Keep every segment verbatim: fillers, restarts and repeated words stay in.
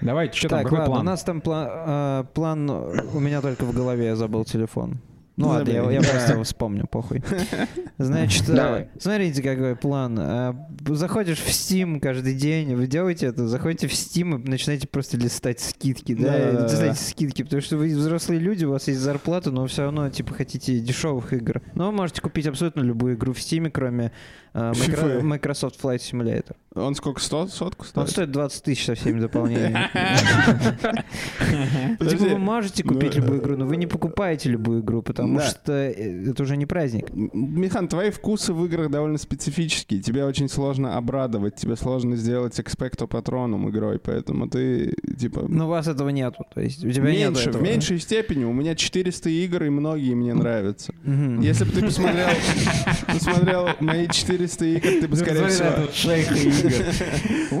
Давайте, что так, там, какой ладно, план? У нас там план, э, план, у меня только в голове, я забыл телефон. Ну ладно, я, я просто его вспомню, похуй. Значит, смотрите, какой план. Заходишь в Steam каждый день, вы делаете это, заходите в Steam и начинаете просто листать скидки, да, листать скидки, потому что вы взрослые люди, у вас есть зарплата, но все равно, типа, хотите дешевых игр. Но вы можете купить абсолютно любую игру в Steam, кроме Microsoft Flight Simulator. Он сколько, сотку стоит? Он стоит двадцать тысяч со всеми дополнениями. Вы можете купить любую игру, но вы не покупаете любую игру, потому Потому да. что это уже не праздник. Михан, твои вкусы в играх довольно специфические. Тебе очень сложно обрадовать. Тебе сложно сделать экспекто патроном игрой. Поэтому ты, типа... Но у вас этого нету. То есть у тебя меньше, нету этого. В меньшей степени. У меня четыреста игр, и многие мне нравятся. Mm-hmm. Если бы ты посмотрел, посмотрел мои четыреста игр, ты бы, скорее всего...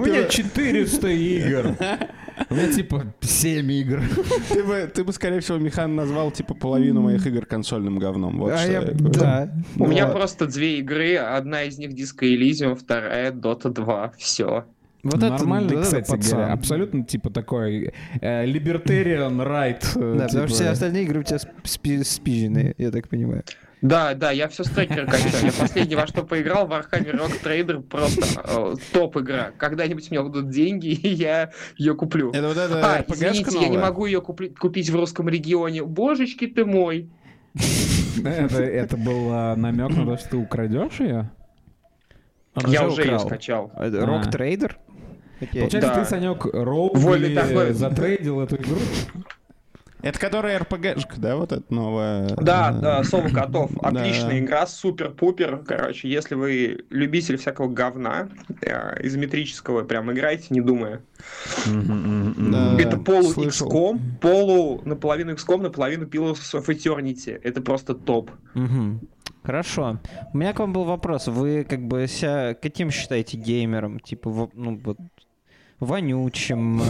У меня четыреста игр. У меня, типа, семь игр. Ты бы, скорее всего, Михан назвал, типа, половину моих игр консольным говном. Вот а что я, я да. У да. меня просто две игры. Одна из них Disco Elysium, вторая Дота два. Все. Вот нормально, это, кстати, это говоря, абсолютно типа такой э, libertarian right. Э, да, типа... потому что все остальные игры у тебя спи- спиженные, я так понимаю. Да, да, я все с трекера кончаю. Я последний во что поиграл, Warhammer Rogue Trader, просто э, топ-игра. Когда-нибудь у меня будут деньги, и я ее куплю. Это вот это а, извините, новая? Я не могу ее купли- купить в русском регионе. Божечки ты мой. это, это был а, намек на то, что ты украдешь ее? Он я уже украл. Ее скачал. Рок-трейдер? А. Получается, да. ты, Санек, Рок такой... затрейдил эту игру? Это которая эр пи джи-шка, да, вот эта новая? Да, да, «Соло котов». Отличная игра, супер-пупер. Короче, если вы любитель всякого говна, изометрического, прям играйте, не думая. Это полу-икс ком, полу наполовину икс ком, наполовину Pillars of Eternity. Это просто топ. Хорошо. У меня к вам был вопрос. Вы как бы себя каким считаете геймером? Типа, ну, вот, вонючим,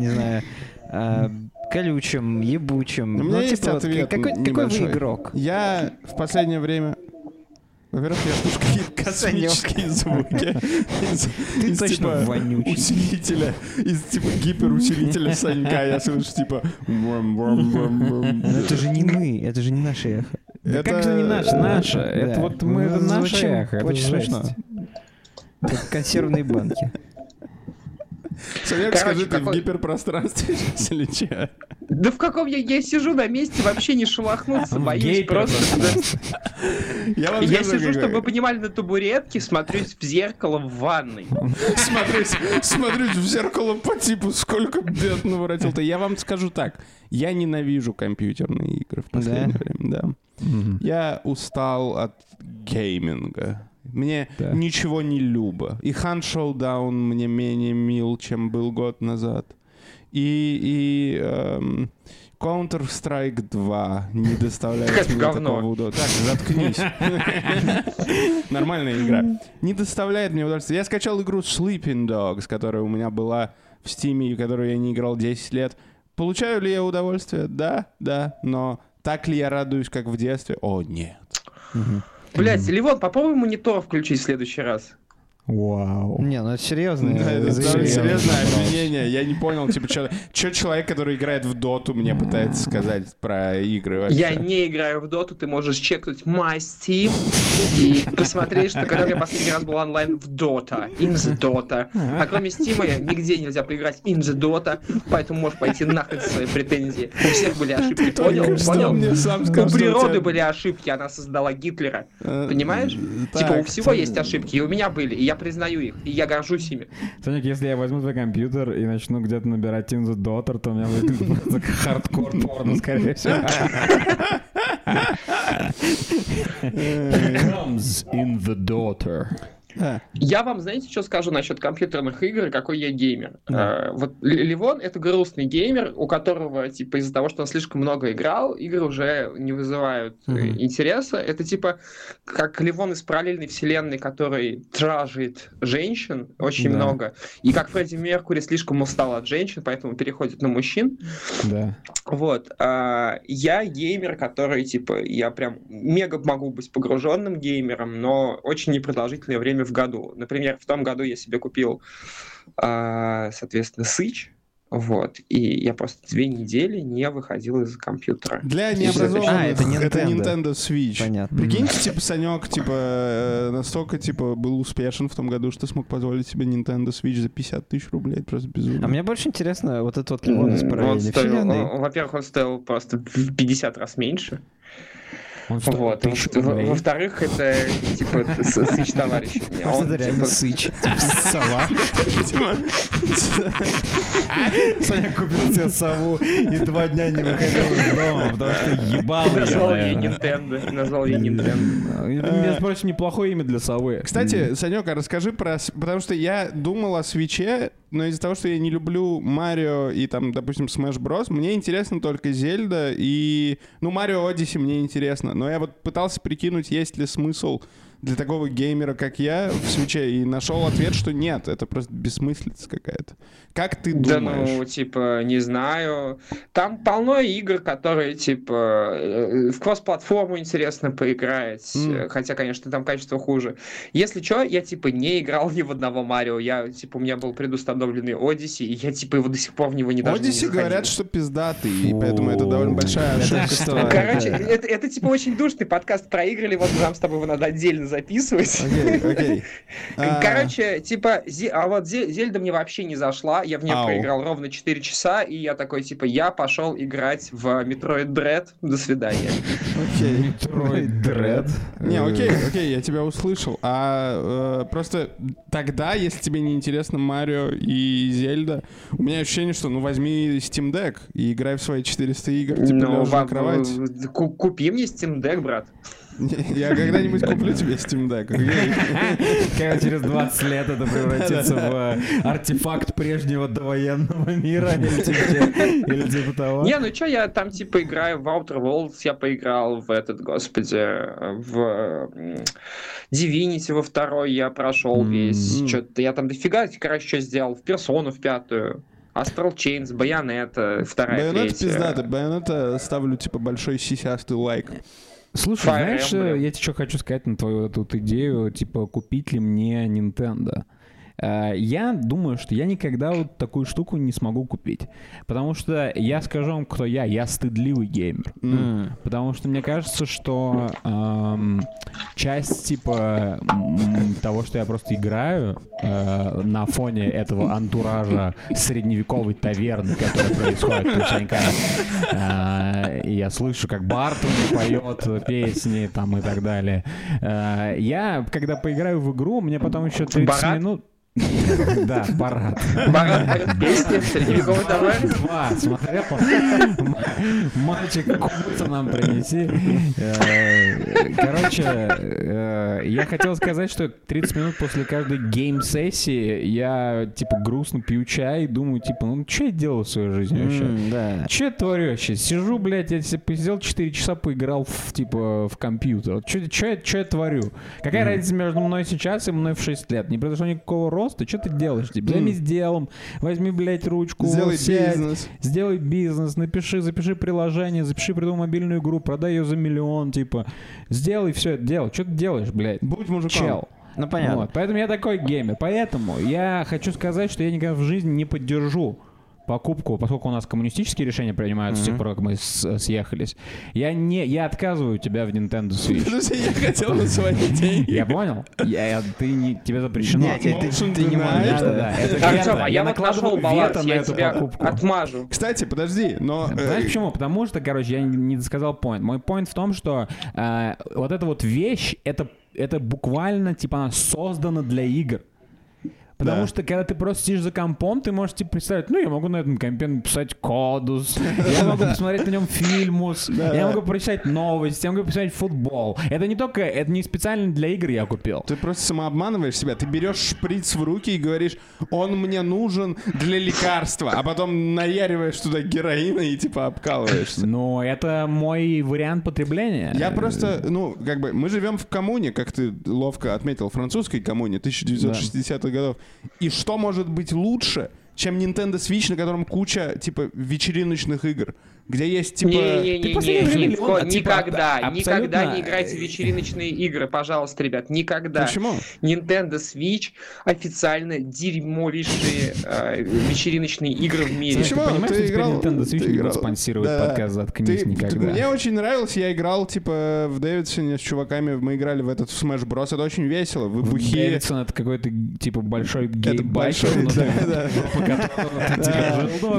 не знаю... колючим, ебучим. У меня ну, есть типа, ответ. Какой, какой вы игрок? Я в последнее время... Во-первых, я слушаю какие-то космические звуки. Ты точно вонючий. Усилителя. Из типа гиперусилителя Санька. Я слышу типа... Но это же не мы. Это же не наше эхо. Как же не наше? Наше. Это вот мы... Это наше эхо. Это смешно. Как консервные банки. Санек, скажи, какой... ты в гиперпространстве или че? Да в каком я, я сижу на месте, вообще не шелохнуться, боюсь просто. Я, я скажу, сижу, чтобы вы понимали, на табуретке, смотрюсь в зеркало в ванной. Смотрюсь, смотрюсь в зеркало по типу, сколько бед наворотил-то. Я вам скажу так, я ненавижу компьютерные игры в последнее да? время, да. Mm-hmm. Я устал от гейминга. Мне да. ничего не любо. И Hunt Showdown мне менее мил, чем был год назад. И, и эм, Counter-Strike два не доставляет мне такого удовольствия. Так, заткнись. Нормальная игра. Не доставляет мне удовольствия. Я скачал игру Sleeping Dogs, которая у меня была в Steam, в которую я не играл десять лет. Получаю ли я удовольствие? Да, да. Но так ли я радуюсь, как в детстве? О, нет. Блять, Ливон, попробуй монитор включить в следующий раз. Вау. Не, ну это серьезно. Да, это серьезное обвинение. Я не понял, типа, что человек, который играет в доту, мне пытается сказать про игры вообще. Я не играю в доту, ты можешь чекнуть My Steam и посмотреть, что когда я последний раз был онлайн в Dota, in the Dota. А кроме Steam нигде нельзя поиграть in the Dota, поэтому можешь пойти нахрен со своей претензии. У всех были ошибки, понял? Понял? У природы были ошибки, она создала Гитлера. Понимаешь? Типа, у всего есть ошибки, и у меня были, и я признаю их, и я горжусь ими. Санек, если я возьму твой компьютер и начну где-то набирать Team the Daughter, то у меня будет хардкор порно, скорее всего. Comes in the daughter. Я вам, знаете, что скажу насчет компьютерных игр и какой я геймер? Да. Вот Ливон — это грустный геймер, у которого, типа, из-за того, что он слишком много играл, игры уже не вызывают mm-hmm. интереса. Это, типа, как Ливон из параллельной вселенной, который тражит женщин очень да. много, и как Фредди Меркури слишком устал от женщин, поэтому переходит на мужчин. Да. Вот. А я геймер, который, типа, я прям мега могу быть погруженным геймером, но очень непродолжительное время в году. Например, в том году я себе купил, соответственно, Switch, Вот. И я просто две недели не выходил из компьютера. Для необразованных а, это, Nintendo. это Nintendo Switch. Понятно. Прикиньте, типа, Санек, типа, настолько, типа, был успешен в том году, что смог позволить себе Nintendo Switch за пятьдесят тысяч рублей. Просто безумно. А мне больше интересно вот этот вот Леон из параллельной вселенной. Во-первых, он стоил просто в пятьдесят раз меньше. Вот. Во-вторых, это типа сыч товарищ. Это реально сыч. Сова. Саня купил себе сову и два дня не выходил из дома, потому что ебал ее. Назвал ее Nintendo. Назвал ее Nintendo. Между прочим, неплохое имя для совы. Кстати, Санёк, расскажи про... Потому что я думал о Свиче, но из-за того, что я не люблю Марио и там, допустим, Smash Bros, мне интересно только Зельда и... Ну, Марио Odyssey мне интересно. Но я вот пытался прикинуть, есть ли смысл для такого геймера, как я, в Свиче, и нашел ответ, что нет, это просто бессмыслица какая-то. Как ты думаешь? Да ну, типа, не знаю. Там полно игр, которые, типа, в кросс-платформу интересно поиграть, mm. хотя, конечно, там качество хуже. Если что, я, типа, не играл ни в одного Марио, я, типа, у меня был предустановленный Odyssey, и я, типа, его до сих пор в него не даже не заходил. Odyssey говорят, что пиздатый, и поэтому это довольно большая ошибка. Короче, это, типа, очень душный подкаст проиграли, вот нам с тобой надо отдельно записывать. Okay, okay. Uh... Короче, типа, а вот Зельда мне вообще не зашла, я в нее Ow. проиграл ровно четыре часа, и я такой, типа, я пошел играть в Metroid Dread, до свидания. Окей. Okay. Metroid Dread. Не, окей, okay, окей, okay, я тебя услышал. А э, просто тогда, если тебе не интересно Марио и Зельда, у меня ощущение, что, ну, возьми Steam Deck и играй в свои четыреста игр, типа, no, лежа на кровать. Купи мне Steam Deck, брат. Я когда-нибудь куплю тебе Steam Deck. Когда через двадцать лет это превратится в артефакт прежнего довоенного мира или типа того. Не, ну чё, я там типа играю в Outer Worlds, я поиграл в этот, господи, в Divinity во второй я прошел весь. Чё-то я там дофига, короче, что сделал. В Персону в пятую. Astral Chain, Bayonetta, вторая, третья. Bayonetta пиздата. Bayonetta ставлю типа большой сисястый лайк. Слушай, Fire знаешь, Emblem. Я тебе что хочу сказать на твою эту идею, типа, купить ли мне Nintendo? Я думаю, что я никогда вот такую штуку не смогу купить. Потому что я скажу вам, кто я. Я стыдливый геймер. Mm. Потому что мне кажется, что эм, часть типа м- того, что я просто играю э, на фоне этого антуража средневековой таверны, которая происходит в Санькане. И я слышу, как Бартон поет песни там и так далее. Э, я, когда поиграю в игру, мне потом еще тридцать минут... Да, парад. Парад песни средневековой таверны. Два, смотрел. Мальчик, куца нам принеси. Короче, я хотел сказать, что тридцать минут после каждой гейм-сессии я, типа, грустно пью чай и думаю, типа, ну, что я делал в своей жизни вообще? Что я творю вообще? Сижу, блядь, я себе посидел четыре часа, поиграл, типа, в компьютер. Что я творю? Какая разница между мной сейчас и мной в шесть лет? Не произошло никакого роста. Ты что ты делаешь? Типа, займись делом, возьми, блядь, ручку, сделай сядь, бизнес. Сделай бизнес, напиши, запиши приложение, запиши, придумай мобильную игру, продай ее за миллион, типа, сделай все это дело. Что ты делаешь, блядь? Будь мужиком. Чел. Ну, понятно. Вот. Поэтому я такой геймер. Поэтому я хочу сказать, что я никогда в жизни не поддержу покупку, поскольку у нас коммунистические решения принимаются mm-hmm. с тех пор, как мы с- съехались. Я не, я отказываю тебя в Nintendo Switch. Подожди, я хотел на свои деньги. Я понял? Я, ты не, тебе запрещено. Нет, ты, ты, ты не можешь. Да, да, да. Это Артём, а я накладывал баланс, я тебя покупку. Отмажу. Кстати, подожди, но... Знаешь почему? Потому что, короче, я не досказал point. Мой point в том, что э, вот эта вот вещь, это, это буквально, типа, она создана для игр. Потому да. что, когда ты просто сидишь за компом, ты можешь типа представить, ну, я могу на этом компе написать кодус, я могу посмотреть на нем фильмус, я могу прочитать новости, я могу посмотреть футбол. Это не только, это не специально для игр я купил. Ты просто самообманываешь себя. Ты берешь шприц в руки и говоришь, он мне нужен для лекарства, а потом наяриваешь туда героина и типа обкалываешься. Ну, это мой вариант потребления. Я просто, ну, как бы, мы живем в коммуне, как ты ловко отметил, французской коммуне тысяча девятьсот шестидесятых годов. И что может быть лучше, чем Nintendo Switch, на котором куча, типа, вечериночных игр, где есть, типа... Не-не-не, никогда, никогда не играйте в вечериночные игры, пожалуйста, ребят, никогда. Почему? Nintendo Switch официально дерьмовейшие вечериночные игры в мире. Ты понимаешь, что теперь Nintendo Switch не будет спонсировать подкаст «Заткнись» никогда? Мне очень нравилось, я играл, типа, в Дэвидсоне с чуваками, мы играли в этот Smash Bros, это очень весело, вы бухие. Дэвидсон — это какой-то, типа, большой гей-байтер, по которому ты держишь ногу.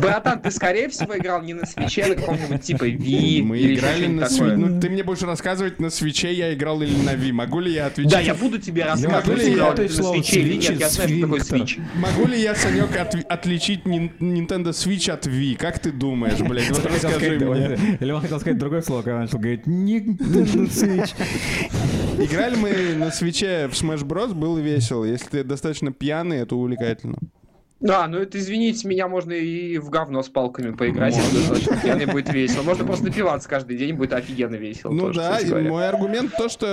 Братан, ты, скорее всего, играл не на свитче, а на каком-нибудь типа Ви. Мы играли на свитче. Ну, ты мне будешь рассказывать, на свитче я играл или на Ви. Могу ли я отвечать? Да, я буду тебе рассказывать, играл на свитче или нет. Я знаю, что такое свитч. Могу ли я, Санек, отличить Nintendo Switch от Ви? Как ты думаешь, блядь? Вот расскажи мне. Или он хотел сказать другое слово, когда начал говорить Nintendo Switch. Играли мы на свитче в Smash Bros, было весело. Если ты достаточно пьяный, это увлекательно. Да, ну это, извините меня, можно и в говно с палками поиграть, если достаточно пьяный, будет весело. Можно просто напиваться каждый день, будет офигенно весело. Ну тоже, да, и мой аргумент то, что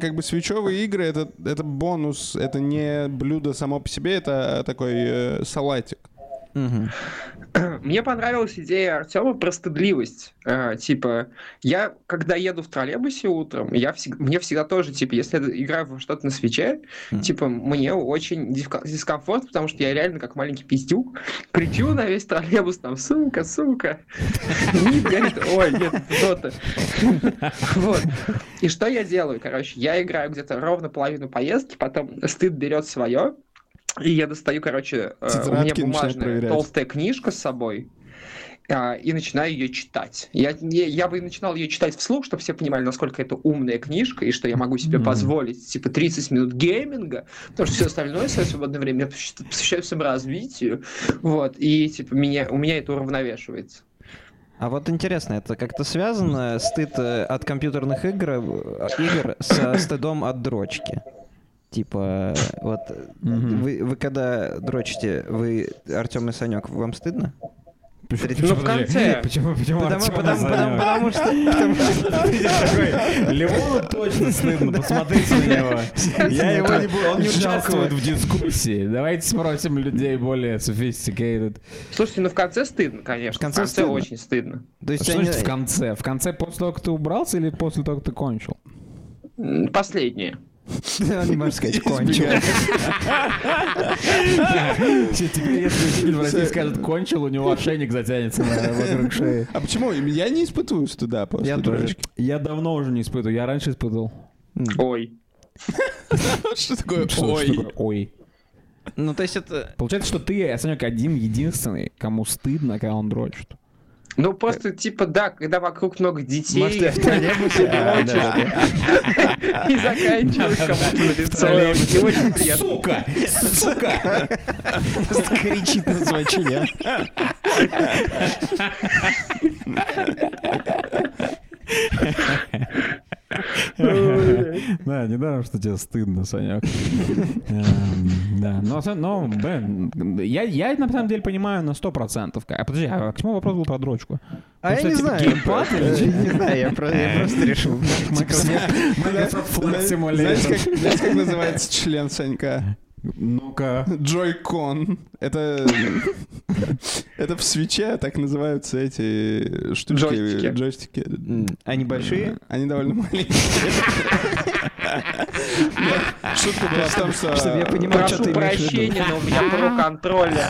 как бы свитчевые игры это, это бонус, это не блюдо само по себе, это такой э, салатик. Угу. Мне понравилась идея Артема про стыдливость. Э, типа, я, когда еду в троллейбусе утром, я всег... мне всегда тоже, типа, если я играю во что-то на свитче, mm. типа, мне очень диско... дискомфорт, потому что я реально как маленький пиздюк кричу на весь троллейбус, там, сука, сука. Ой, нет, Дота. Вот. И что я делаю, короче? Я играю где-то ровно половину поездки, потом стыд берет свое. И я достаю, короче, Цитратки, у меня бумажная толстая книжка с собой, и начинаю ее читать. Я, я, я бы начинал ее читать вслух, чтобы все понимали, насколько это умная книжка, и что я могу себе mm-hmm. позволить, типа, тридцать минут гейминга, потому что все остальное в свое свободное время я посвящаю всем развитию, вот, и, типа, меня, у меня это уравновешивается. А вот интересно, это как-то связано стыд от компьютерных игр, от игр со стыдом от дрочки? Типа, вот, mm-hmm. вы, вы когда дрочите, вы, Артем и Санек, вам стыдно? Почему? Ну, в конце. Почему, почему потому, потому, потому, потому что... Потому что... Левону точно стыдно, посмотрите на него. Я его не буду... Он не участвует в дискуссии. Давайте спросим людей более sophisticated. Слушайте, ну в конце стыдно, конечно. В конце, в конце стыдно. Очень стыдно. То есть, а что значит в конце? В конце после того, как ты убрался или после того, как ты кончил? Последнее. Он не может сказать «кончил». Теперь, если в России скажет «кончил», у него ошейник затянется вокруг шеи. А почему? Я не испытываю стыда после дрочки. Я давно уже не испытываю, я раньше испытывал. Ой. Что такое «ой»? Ну, то есть это... Получается, что ты, Санек, один единственный, кому стыдно, когда он дрочит. Ну, просто, типа, да, когда вокруг много детей... Может, я в троллейбусе дрочишь? И заканчиваешь кому-то на лицо. Сука! Сука! Просто кричит на свой член. Да, недаром, что тебе стыдно, Санек. Да, но, блин, я на самом деле понимаю на сто процентов. Подожди, а к чему вопрос был про дрочку? А я не знаю. Геймпад? Не знаю, я просто решил. Microsoft Flight Simulator. Знаешь, как называется член Санька? Ну-ка. Джой-кон. Это... Это в свитче так называются эти штуки. Джойстики. Джойстики. Они большие? Они довольно маленькие. Шутка была в том, что... Чтобы я понимал, что ты имеешь в виду. Прошу прощения, но у меня про контроля.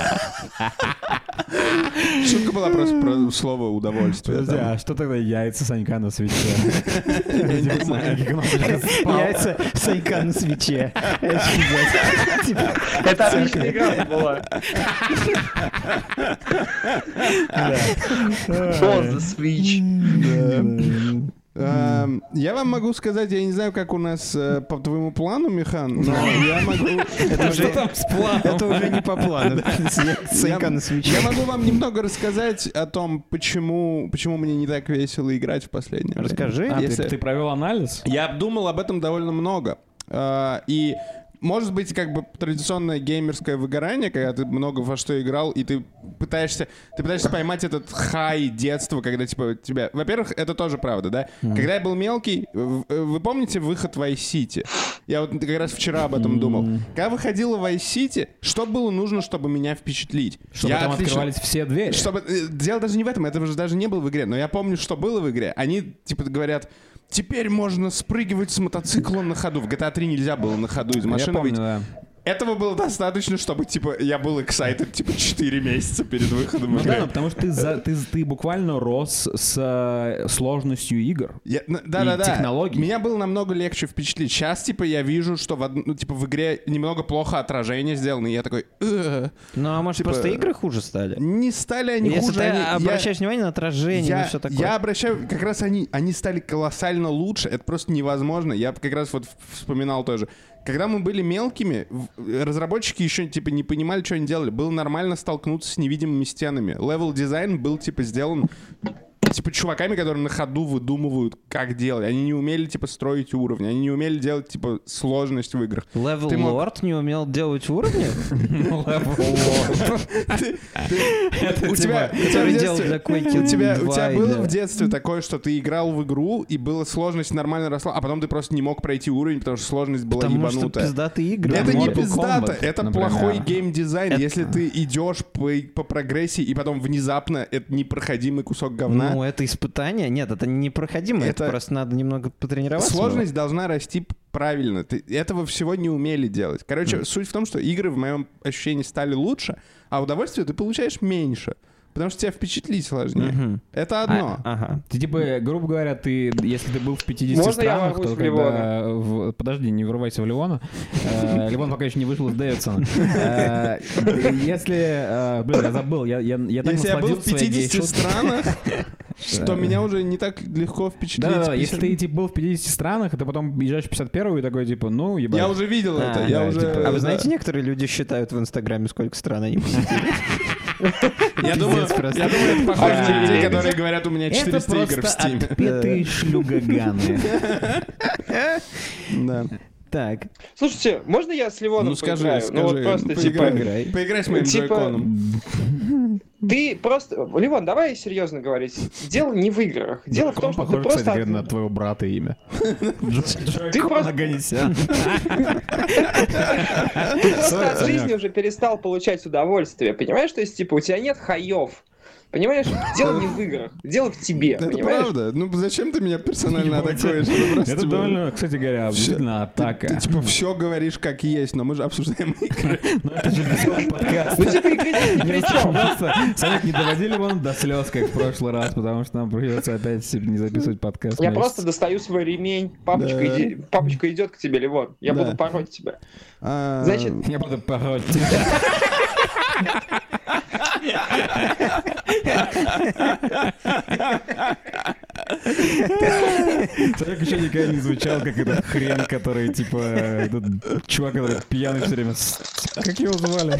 Шутка была просто про слово «удовольствие». Подожди, а что тогда яйца Санька на свитче? Яйца Санька на свитче. Это отличная игра была. On the switch. Uh, я вам могу сказать, я не знаю, как у нас uh, по твоему плану, Михан, но я могу... Это уже не по плану. Я могу вам немного рассказать о том, почему мне не так весело играть в последнее время. Расскажи. Ты провел анализ? Я думал об этом довольно много. И... может быть, как бы традиционное геймерское выгорание, когда ты много во что играл, и ты пытаешься, ты пытаешься поймать этот хай детства, когда, типа, тебя... Во-первых, это тоже правда, да? Mm-hmm. Когда я был мелкий, вы помните выход Vice City? Я вот как раз вчера об этом думал. Mm-hmm. Когда выходила Vice City, что было нужно, чтобы меня впечатлить? Чтобы я там отлично... открывались все двери? Чтобы... Дело даже не в этом, это уже даже не было в игре, но я помню, что было в игре. Они, типа, говорят... Теперь можно спрыгивать с мотоцикла на ходу. В джи ти эй три нельзя было на ходу из машины выйти. Да. Этого было достаточно, чтобы, типа, я был excited, типа, четыре месяца перед выходом игры. Ну да, ну, потому что ты, за, ты, ты буквально рос с сложностью игр я, да, и да, да, технологий. Меня было намного легче впечатлить. Сейчас, типа, я вижу, что в, ну, типа, в игре немного плохо отражение сделано, и я такой... Э-э". Ну, а может, типа, просто игры хуже стали? Не стали они Если хуже. Если ты они, обращаешь я, внимание на отражение я, и все такое. Я обращаю... Как раз они, они стали колоссально лучше. Это просто невозможно. Я как раз вот вспоминал тоже. Когда мы были мелкими, разработчики еще, типа, не понимали, что они делали. Было нормально столкнуться с невидимыми стенами. Левел-дизайн был, типа, сделан, типа, чуваками, которые на ходу выдумывают, как делать. Они не умели, типа, строить уровни. Они не умели делать, типа, сложность в играх. Левел-лорд не умел делать уровни? Левел-лорд. У тебя было в детстве такое, что ты играл в игру, и была сложность нормально росла, а потом ты просто не мог пройти уровень, потому что сложность была ебанутая. Потому что пиздатые игры. Это не пиздато, это плохой геймдизайн. Если ты идешь по прогрессии, и потом внезапно это непроходимый кусок говна. Ну, это испытание. Нет, это непроходимо. Это, это просто надо немного потренироваться. Сложность было. Должна расти правильно. Ты... Этого всего не умели делать. Короче, mm. суть в том, что игры, в моем ощущении, стали лучше, а удовольствие ты получаешь меньше. Потому что тебя впечатлить сложнее. Mm-hmm. Это одно. А, ага. Ты, типа, грубо говоря, ты, если ты был в пятидесяти странах, то когда... В... Подожди, не врывайся в Леона. Леон пока еще не вышел из Дэвидсона. Если... Блин, я забыл. Если я был в пятидесяти странах... Что меня уже не так легко впечатлить. Да, да, если ты, типа, был в пятидесяти странах, и ты потом езжаешь в пятьдесят первую и такой, типа, ну, ебать. Я уже видел это. А вы знаете, некоторые люди считают в Инстаграме, сколько стран они посетили? Я думаю, это похоже на людей, которые говорят, у меня четыреста игр в Steam. Это просто отпитые шлюгаганы. Да. Так. Слушайте, можно я с Ливоном ну, поиграю? Скажи, ну, скажи, вот просто, поиграй, типа, поиграй. Поиграй с моим типа, драконом. Ты просто... Ливон, давай серьезно говорить. Дело не в играх. Дело Дракон, в том, что ты просто... Похоже, кстати, на твоего брата имя. Ты просто... Ты просто от жизни уже перестал получать удовольствие, понимаешь? То есть, типа, у тебя нет хаев. Понимаешь, дело не в играх, дело в тебе. Это понимаешь? Правда. Ну зачем ты меня персонально атакуешь? Это довольно, кстати говоря, обидно атака. Ты типа все говоришь как есть, но мы же обсуждаем игры. Ну это же веселый подкаст. Ну типа игры при чем? Санек, не доводили вам до слез, как в прошлый раз, потому что нам придется опять не записывать подкаст. Я просто достаю свой ремень, папочка идет к тебе, Левон. Я буду пороть тебя. Значит, я буду пороть тебя. Человек еще никогда не звучал, как этот хрен, который, типа, этот чувак, который пьяный все время. Как его звали?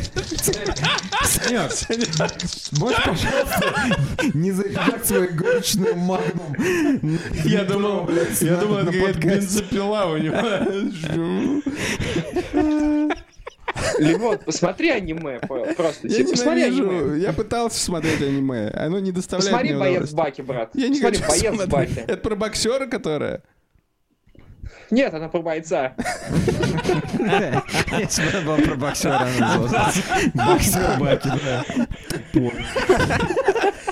Санёк, можешь, пожалуйста, не запихать свою горечную магнум? Я думал, я думал, это какая-то бензопила у него. Левон, посмотри аниме просто. Я, посмотри аниме. Я пытался смотреть аниме, оно не доставляет посмотри мне удовольствия. Посмотри «Боец в баке», брат. Я не посмотри «Боец смотреть. В баке». Это про боксера, которая? Нет, она про бойца. Если бы это было про боксера, она называлась «Боксер в баке», да.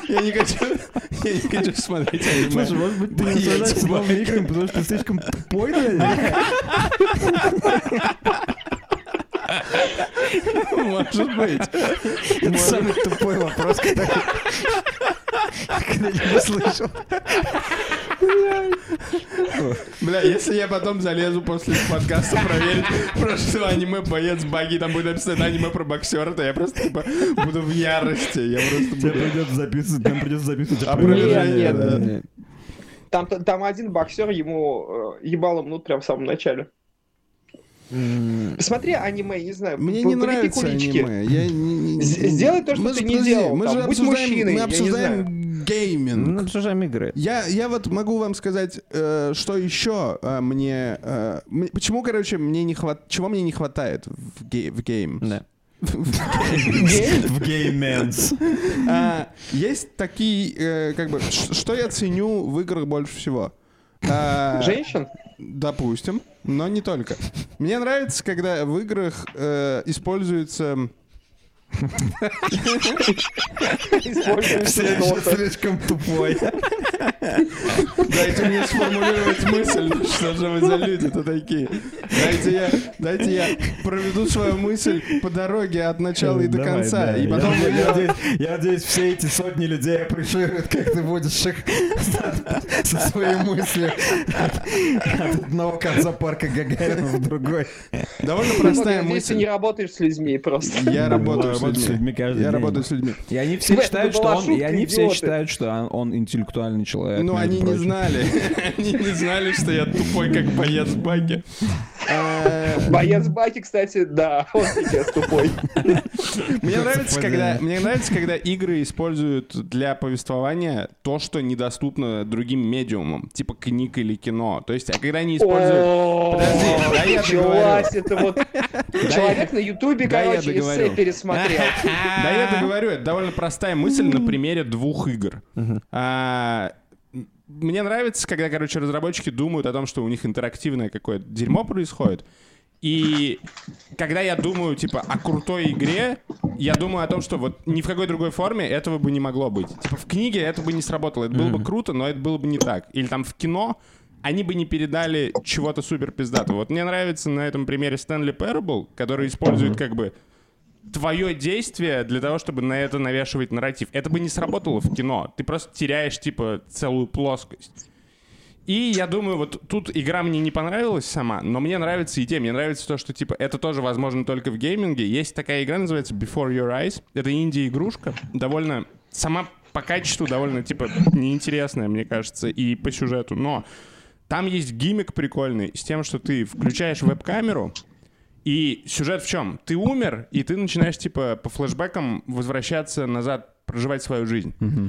Я не хочу... Я не хочу смотреть аниме. Слушай, может быть, ты не нравишься главным играм, потому что ты слишком тупой, наверное? Может быть. Это самый тупой вопрос, который я когда-либо слышал. Бля, если я потом залезу после подкаста проверить прошлое аниме «Боец Баги», там будет написано аниме про боксера, то я просто типа буду в ярости. Я просто буду... придется записывать, нам придется записывать опровержение. Да. Да. Там, там один боксер ему ебало мнут прямо в самом начале. Посмотри аниме, не знаю. Мне не нравится кулички. Аниме. Я не, не... Сделай то, что мы ты же, не подожди, делал. Мы там, же обсуждаем, будь мужчиной, мы обсуждаем гейминг. На чужом игры. Я, я вот могу вам сказать, э, что еще э, мне... Э, почему, короче, мне не хват... чего мне не хватает в геймс? Да. В гейменс. Есть такие, как бы, что я ценю в играх больше всего? Женщин? Допустим, но не только. Мне нравится, когда в играх используется... Слишком тупой. Дайте мне сформулировать мысль, что же вы за люди-то такие. Дайте я, дайте я проведу свою мысль по дороге от начала и до Давай, конца. Да. И потом я, я... Я, надеюсь, я надеюсь, все эти сотни людей апрешируют, как ты будешь их со своей мыслью от, от одного конца парка Гагарина в другой. Довольно простая ну, мысль. Ты не работаешь с людьми просто. Я работаю ну, с людьми. Я день. работаю с людьми. И они все считают, что он, и они все считают, что он, он интеллектуальный человек. Ну, они не знали. Они не знали, что я тупой, как боец Баки. Боец Баки, кстати, да, он сейчас тупой. Мне нравится, когда, мне нравится, когда игры используют для повествования то, что недоступно другим медиумам, типа книг или кино. То есть, а когда они используют... Подожди, да я договорю. Человек на Ютубе, короче, эссе пересмотрел. Да я договорю, это довольно простая мысль на примере двух игр. Мне нравится, когда, короче, разработчики думают о том, что у них интерактивное какое-то дерьмо происходит. И когда я думаю, типа, о крутой игре, я думаю о том, что вот ни в какой другой форме этого бы не могло быть. Типа, в книге это бы не сработало. Это было бы круто, но это было бы не так. Или там в кино они бы не передали чего-то супер пиздатого. Вот мне нравится на этом примере Stanley Parable, который использует, как бы, твое действие для того, чтобы на это навешивать нарратив. Это бы не сработало в кино. Ты просто теряешь, типа, целую плоскость. И я думаю, вот тут игра мне не понравилась сама, но мне нравится идея. Мне нравится то, что, типа, это тоже возможно только в гейминге. Есть такая игра, называется Before Your Eyes. Это инди-игрушка. Довольно... Сама по качеству довольно, типа, неинтересная, мне кажется, и по сюжету. Но там есть гиммик прикольный с тем, что ты включаешь веб-камеру. И сюжет в чем? Ты умер, и ты начинаешь, типа, по флешбекам возвращаться назад, проживать свою жизнь. Mm-hmm.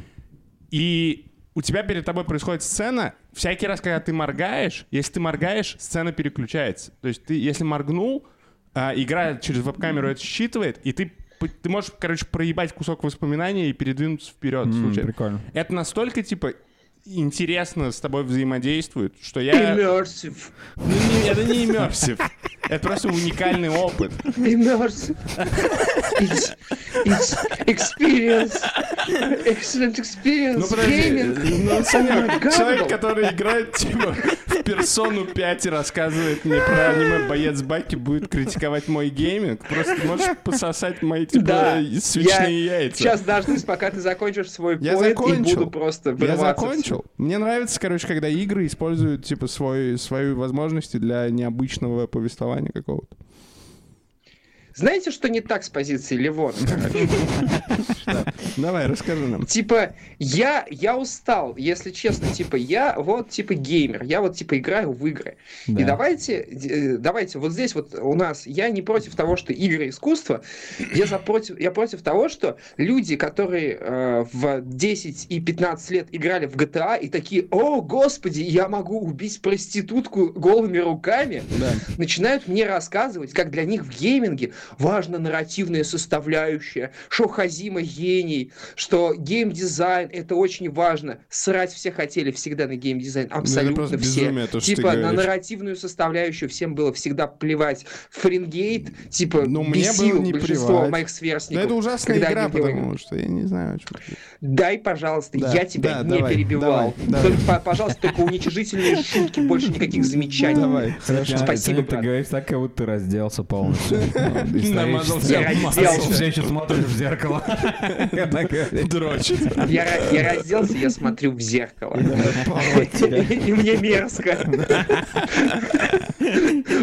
И у тебя перед тобой происходит сцена. Всякий раз, когда ты моргаешь, если ты моргаешь, сцена переключается. То есть ты, если моргнул, игра через веб-камеру это считывает, и ты, ты можешь, короче, проебать кусок воспоминаний и передвинуться вперед. Mm, прикольно. Это настолько, типа... интересно с тобой взаимодействует, что я... Immersive. Ну, не, это не immersive. Это просто уникальный опыт. Immersive. It's, it's experience. Excellent experience. Ну, подожди, ну, Саня, человек, который играет, типа, в Персону пять и рассказывает мне про аниме «Боец Баки», будет критиковать мой гейминг. Просто можешь пососать мои, типа, да, свечные я... яйца. Сейчас дождусь, пока ты закончишь свой поэт, и буду просто вырваться. Я закончил. Мне нравится, короче, когда игры используют, типа, свой, свои возможности для необычного повествования какого-то. Знаете, что не так с позиции Левона? Давай, расскажи нам. Типа, я я устал, если честно. Типа, я вот, типа, геймер. Я вот, типа, играю в игры. Да. И давайте, давайте, вот здесь вот у нас... Я не против того, что игры искусство. Я, за против, я против того, что люди, которые э, в десять и пятнадцать лет играли в джи ти эй и такие: «О, господи, я могу убить проститутку голыми руками», да, начинают мне рассказывать, как для них в гейминге важна нарративная составляющая, что Хазима гений, что геймдизайн — это очень важно. Срать все хотели всегда на геймдизайн, абсолютно все. Безумие, то, типа, на говоришь. нарративную составляющую всем было всегда плевать. Фаренгейт, типа, но бесил мне большинство моих сверстников. Да это ужасная игра, потому что я не знаю, что... Дай, пожалуйста, да, я тебя да, не давай, перебивал. Давай, только, давай. Пожалуйста, только уничижительные шутки, больше никаких замечаний. Давай, хорошо. Спасибо, брат. Ты говоришь так, как будто ты разделся полностью. Женщина смотрит в зеркало. Дрочит. Я разделся, я смотрю в зеркало. И мне мерзко.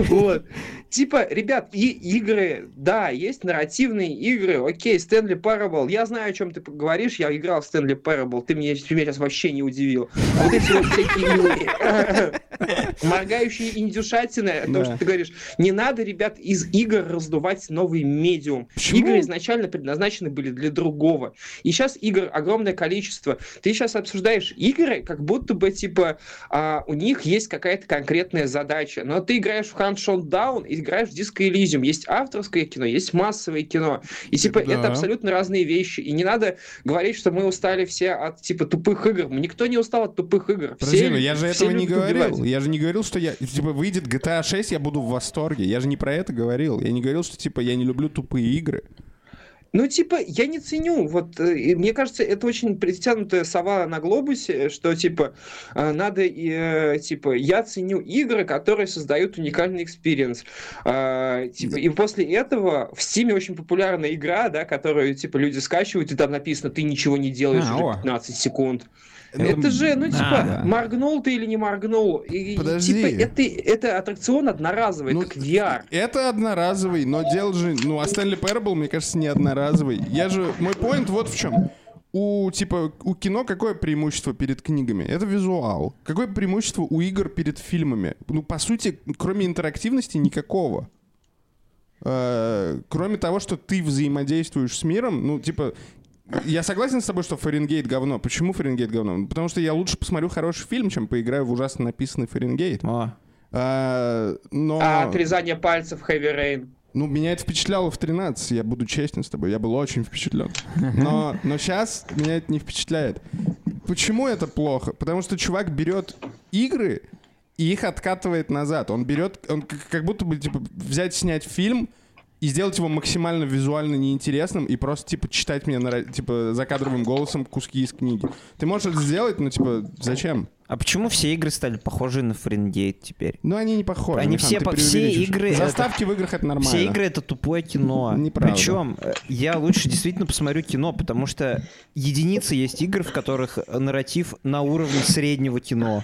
Вот. Типа, ребят, и игры, да, есть нарративные игры, окей, Stanley Parable, я знаю, о чем ты говоришь, я играл в Stanley Parable, ты меня, ты меня сейчас вообще не удивил. А вот эти вот всякие милые, моргающие индюшатины, то, что ты говоришь, не надо, ребят, из игр раздувать новый медиум. Игры изначально предназначены были для другого. И сейчас игр огромное количество. Ты сейчас обсуждаешь игры, как будто бы, типа, у них есть какая-то конкретная задача. Но ты играешь в Hunt Showdown и играешь в Disco Elysium. Есть авторское кино, есть массовое кино. И, типа, да. это абсолютно разные вещи. И не надо говорить, что мы устали все от, типа, тупых игр. Никто не устал от тупых игр. Подожди, все, я же этого не говорил. Убивать. Я же не говорил, что я... Типа, выйдет джи ти эй шесть, я буду в восторге. Я же не про это говорил. Я не говорил, что, типа, я не люблю тупые игры. Ну, типа, я не ценю. Вот, мне кажется, это очень притянутая сова на глобусе, что, типа, надо, э, типа, я ценю игры, которые создают уникальный экспириенс. Э, типа, и после этого в Steam очень популярная игра, да, которую, типа, люди скачивают, и там написано, ты ничего не делаешь а, уже пятнадцать секунд. Это же, ну, типа, а, да. моргнул ты или не моргнул. И, Подожди. Типа, это, это аттракцион одноразовый, ну, как ви ар. Это одноразовый, но дело же... Ну, а Stanley Parable, мне кажется, не одноразовый. Я же... Мой поинт вот в чем. У, типа, у кино какое преимущество перед книгами? Это визуал. Какое преимущество у игр перед фильмами? Ну, по сути, кроме интерактивности, никакого. Э-э- кроме того, что ты взаимодействуешь с миром, ну, типа... Я согласен с тобой, что Фаренгейт говно. Почему Фаренгейт говно? Потому что я лучше посмотрю хороший фильм, чем поиграю в ужасно написанный Фаренгейт. А, а, но... а отрезание пальцев Хэви Рейн. Ну, меня это впечатляло в тринадцать, я буду честен с тобой, я был очень впечатлен. Но, но сейчас меня это не впечатляет. Почему это плохо? Потому что чувак берет игры и их откатывает назад. Он берет, он как будто бы типа, взять, снять фильм... И сделать его максимально визуально неинтересным и просто, типа, читать мне на, типа, закадровым голосом куски из книги. Ты можешь это сделать, но, типа, зачем? А почему все игры стали похожи на Фаренгейт теперь? Ну, они не похожи. Они Михан, все, по- все игры... Заставки это... в играх — это нормально. Все игры — это тупое кино. Неправда. Причем я лучше действительно посмотрю кино, потому что единицы есть игр, в которых нарратив на уровне среднего кино.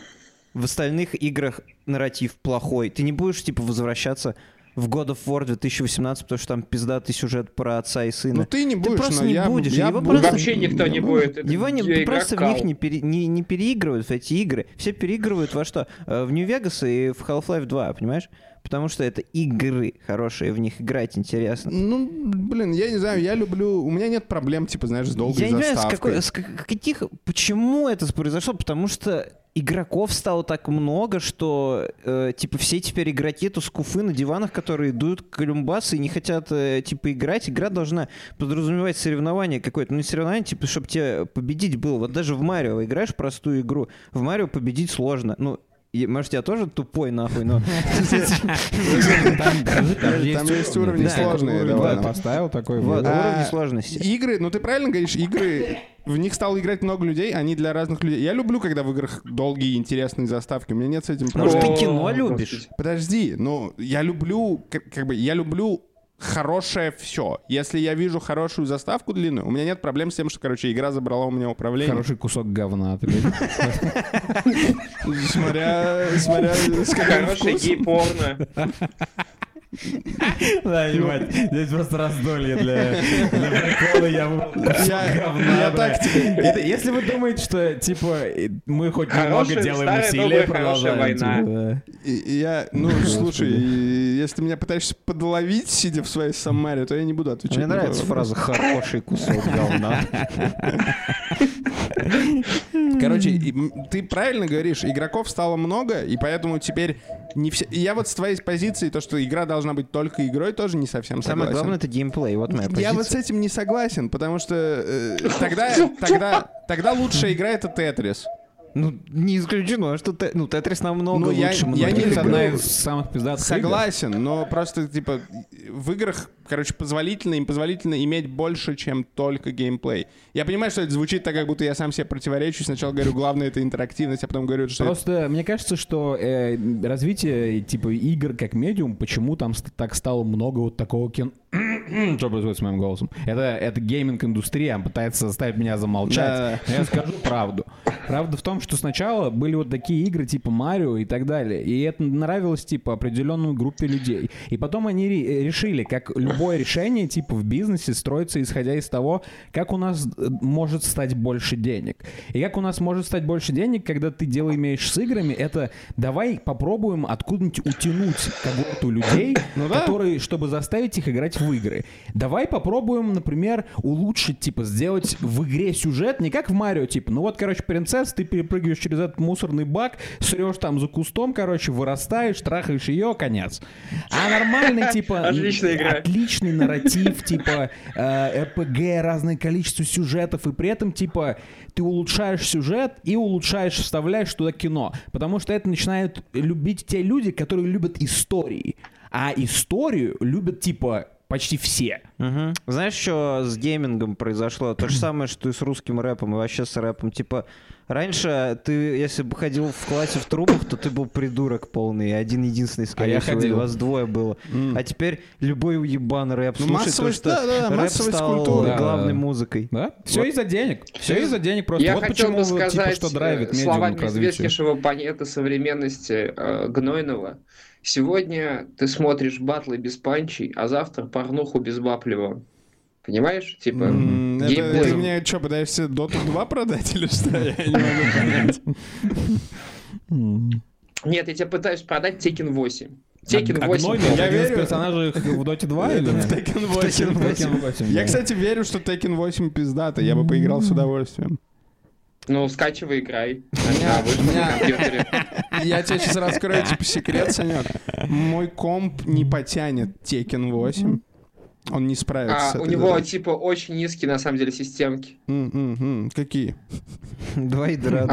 В остальных играх нарратив плохой. Ты не будешь, типа, возвращаться... в God of War две тысячи восемнадцать, потому что там пиздатый сюжет про отца и сына. Ну ты не будешь, ты просто не я, будешь. Я его буду. Просто... Вообще никто не будет. Его не, ты просто в них не, пере, не, не переигрывают, в эти игры. Все переигрывают во что? В New Vegas и в Half-Life два, понимаешь? Потому что это игры хорошие, в них играть интересно. Ну, блин, я не знаю, я люблю... У меня нет проблем, типа, знаешь, с долгой я заставкой. Я не знаю, с, какой, с каких... Почему это произошло? Потому что игроков стало так много, что, э, типа, все теперь игроки тускуфы на диванах, которые идут к колюмбасу и не хотят, э, типа, играть. Игра должна подразумевать соревнование какое-то. Ну, не соревнование, типа, чтобы тебе победить было. Вот даже в Марио играешь простую игру, в Марио победить сложно. Ну, и, может, я тоже тупой, нахуй, но... Там есть уровни сложные, давай. Поставил такой уровень сложности. Игры, ну ты правильно говоришь, игры... В них стало играть много людей, они для разных людей. Я люблю, когда в играх долгие интересные заставки. У меня нет с этим проблем. Может, ты кино любишь? Подожди, ну, я люблю... Как бы, я люблю... хорошее все. Если я вижу хорошую заставку длинную, у меня нет проблем с тем, что, короче, игра забрала у меня управление. Хороший кусок говна. Смотря... Хороший гей-порно. Да, ебать. Здесь просто раздолье для прикола. Я так... Если вы думаете, что, типа, мы хоть немного делаем усилия, продолжаем. Я... Ну, слушай, если ты меня пытаешься подловить, сидя в своей Самаре, то я не буду отвечать. Мне нравится фраза «хороший кусок говна». Короче, ты правильно говоришь, игроков стало много, и поэтому теперь не все... Я вот с твоей позиции, то, что игра должна быть только игрой, тоже не совсем согласен. Самое главное — это геймплей, вот моя позиция. Я вот с этим не согласен, потому что э, тогда, тогда, тогда лучшая игра — это Тетрис. Ну, не исключено, что те... ну, Тетрис намного ну, лучше. Я, я не одна из самых пиздатых согласен, игр. Но просто, типа, в играх, короче, позволительно, им позволительно иметь больше, чем только геймплей. Я понимаю, что это звучит так, как будто я сам себе противоречу. Сначала говорю, главное — это интерактивность, а потом говорю, что... Просто это... мне кажется, что э, развитие, типа, игр как медиум, почему там так стало много вот такого кино... Что происходит с моим голосом? Это, это гейминг-индустрия, она пытается заставить меня замолчать. Да. Я скажу правду. Правда в том, что сначала были вот такие игры типа Марио и так далее, и это нравилось типа определенной группе людей. И потом они ре- решили, как любое решение типа в бизнесе строится исходя из того, как у нас может стать больше денег. И как у нас может стать больше денег, когда ты дело имеешь с играми, это давай попробуем откуда-нибудь утянуть когорту людей, ну, да. которые, чтобы заставить их играть в игры. Давай попробуем, например, улучшить, типа, сделать в игре сюжет, не как в Марио, типа, ну вот, короче, принцесса, ты перепрыгиваешь через этот мусорный бак, срешь там за кустом, короче, вырастаешь, трахаешь ее, конец. А нормальный, типа, отличный нарратив, типа, эр пи джи, разное количество сюжетов, и при этом, типа, ты улучшаешь сюжет и улучшаешь, вставляешь туда кино. Потому что это начинают любить те люди, которые любят истории. А историю любят, типа, почти все. Угу. Знаешь, что с геймингом произошло? То же самое, что и с русским рэпом, и вообще с рэпом. Типа, раньше ты, если бы ходил в классе в трубах, то ты был придурок полный. Один-единственный, скорее всего, а вас двое было. Mm. А теперь любой уебан рэп. Ну, слушай, то, что да, да, рэп стал культура. главной да. музыкой. Да? Все вот. из-за денег. Все я из-за денег просто. Я вот хотел почему, бы сказать, типа, что драйвит словами известнейшего поэта современности э, Гнойного. Сегодня ты смотришь батлы без панчей, а завтра порнуху без баплива. Понимаешь? Типа... Mm, это, ты мне что, пытаешься Доту два продать или что? Я не могу понять. Нет, я тебя пытаюсь продать Теккен восемь. Теккен восемь. А, я верю в персонажей в Доте два или в Теккен восемь. Я, кстати, верю, что Теккен восемь пиздата. Я бы поиграл с удовольствием. Ну, скачивай, играй. А я, я тебе сейчас раскрою типа секрет, Санёк. Мой комп не потянет Теккен восемь. Он не справится. А, с этой у него задачей. Типа очень низкие на самом деле системки. Mm-hmm. Какие? Два ядра.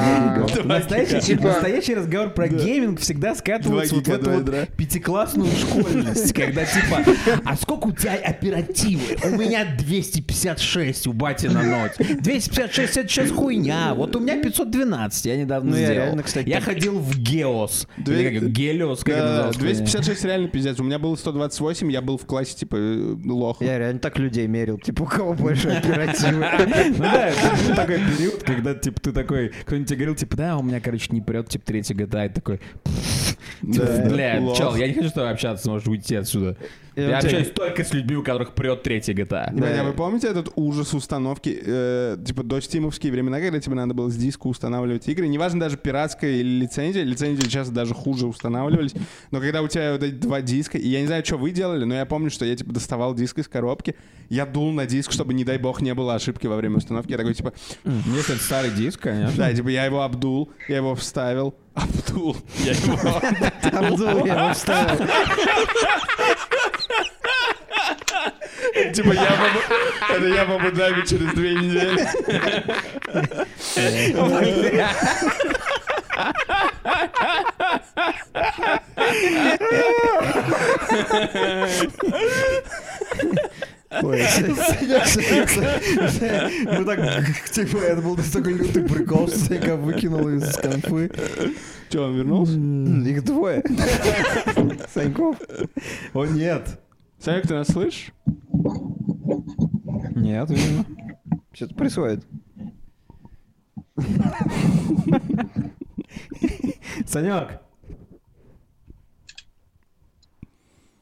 Настоящий разговор про гейминг всегда скатывается вот в эту вот пятиклассную школьность, когда типа, а сколько у тебя оперативы? У меня двести пятьдесят шесть, у бати на ноте. двести пятьдесят шесть это сейчас хуйня. Вот у меня пятьсот двенадцать, я недавно сделал. Я ходил в Геос. Гелиос, как это называлось? двести пятьдесят шесть реально пиздец. У меня было сто двадцать восемь, я был в классе типа лоу. Я реально так людей мерил, типа, у кого больше оперативы. Ну да, это был такой период, когда, типа, ты такой, кто-нибудь тебе говорил, типа, да, у меня, короче, не прет, типа, третий джи ти эй, такой, бля, чел, я не хочу с тобой общаться, можешь уйти отсюда. Я общаюсь только с людьми, у которых прет третий джи ти эй. Блин, а вы помните этот ужас установки, типа, дочтимовские времена, когда тебе надо было с диска устанавливать игры, неважно даже пиратская или лицензия, лицензии часто даже хуже устанавливались, но когда у тебя вот эти два диска, и я не знаю, что вы делали, но я помню, что я, типа, доставал диск из коробки. Я дул на диск, чтобы, не дай бог, не было ошибки во время установки. Я такой, типа... Если это старый диск, конечно. Да, типа, я его обдул, я его вставил. Обдул. Я его обдул. Я его вставил. Типа, я в Абу-Даби через две недели. Ой, ну так, типа, это был настолько лютый прикол, что Сенька выкинул из конфы. Че, он вернулся? Их двое. Саньков? О, нет. Санек, ты нас слышишь? Нет, видимо. Что-то происходит. Санек!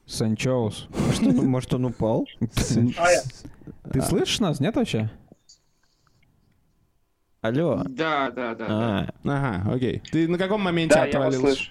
Санчоус. Может, он упал? Ты слышишь нас, нет вообще? Алло. Да, да, да. Ага, окей. Ты на каком моменте отвалился?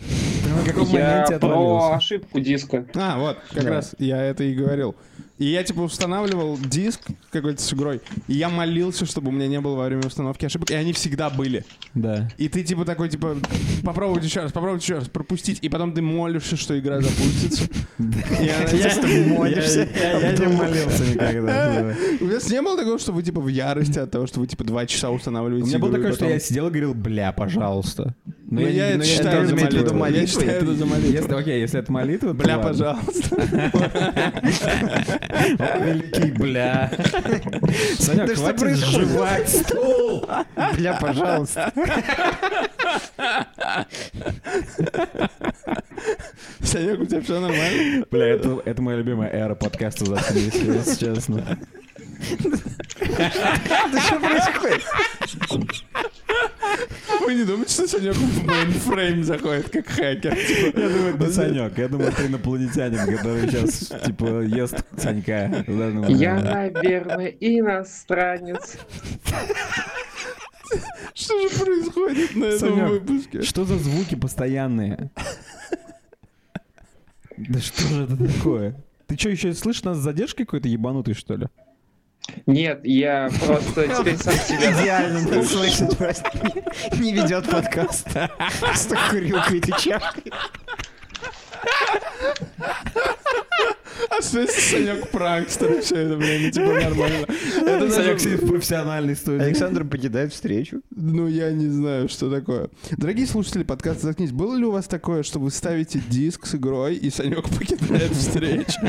Ты на каком моменте отвалился? Про ошибку диска. А, вот, как раз я это и говорил. И я, типа, устанавливал диск какой-то с игрой, и я молился, чтобы у меня не было во время установки ошибок, и они всегда были. Да. И ты, типа, такой, типа, попробовать еще раз, попробовать еще раз, пропустить, и потом ты молишься, что игра запустится. Я не молился. Я не молился никогда. У вас не было такого, что вы, типа, в ярости от того, что вы, типа, два часа устанавливаете игру? У меня было такое, что я сидел и говорил, бля, пожалуйста. Но я это считаю за молитву. Я считаю это за молитву. Окей, если это молитва, то бля, пожалуйста. Великий, бля. Санёк, хватит жевать стул. Бля, пожалуйста. Санёк, у тебя все нормально? Бля, это, это моя любимая эра подкаста «Заткнись», если честно. Это что происходит? Вы не думаете, что Санёк в мейнфрейм заходит как хакер? Типа, я думаю, это да, Санёк. Я думаю, это инопланетянин, который сейчас, типа, ест Санька. Я, наверное, иностранец. Что же происходит на этом Санёк, выпуске? Что за звуки постоянные? Да что же это такое? Ты что, еще слышишь нас с задержкой какой-то ебанутой, что ли? Нет, я просто теперь сам себя... Идеально не слышать, просто не ведет подкаст. Просто крюкает и чавкает. А что если Санёк пранкстер? Все это время, типа, нормально. Это Санёк сидит в профессиональной студии. Александр покидает встречу. Ну, я не знаю, что такое. Дорогие слушатели подкаста «Заткнись», было ли у вас такое, что вы ставите диск с игрой, и Санёк покидает встречу?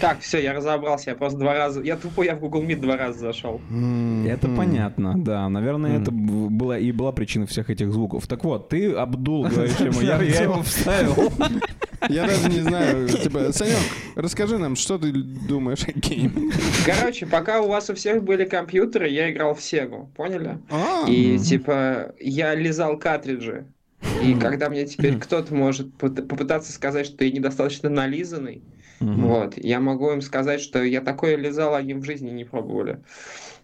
Так, все, я разобрался, я просто два раза... Я тупой, я в Google Meet два раза зашел. Mm-hmm. Это понятно, да. Наверное, mm-hmm. это была и была причина всех этих звуков. Так вот, ты Абдул, говоришь ему, я его вставил. Я даже не знаю, типа, Санёк, расскажи нам, что ты думаешь о гейме. Короче, пока у вас у всех были компьютеры, я играл в Сегу, поняли? И, типа, я лизал картриджи. И когда мне теперь кто-то может попытаться сказать, что я недостаточно нализанный, Mm-hmm. вот, я могу им сказать, что я такое лизал, они в жизни не пробовали.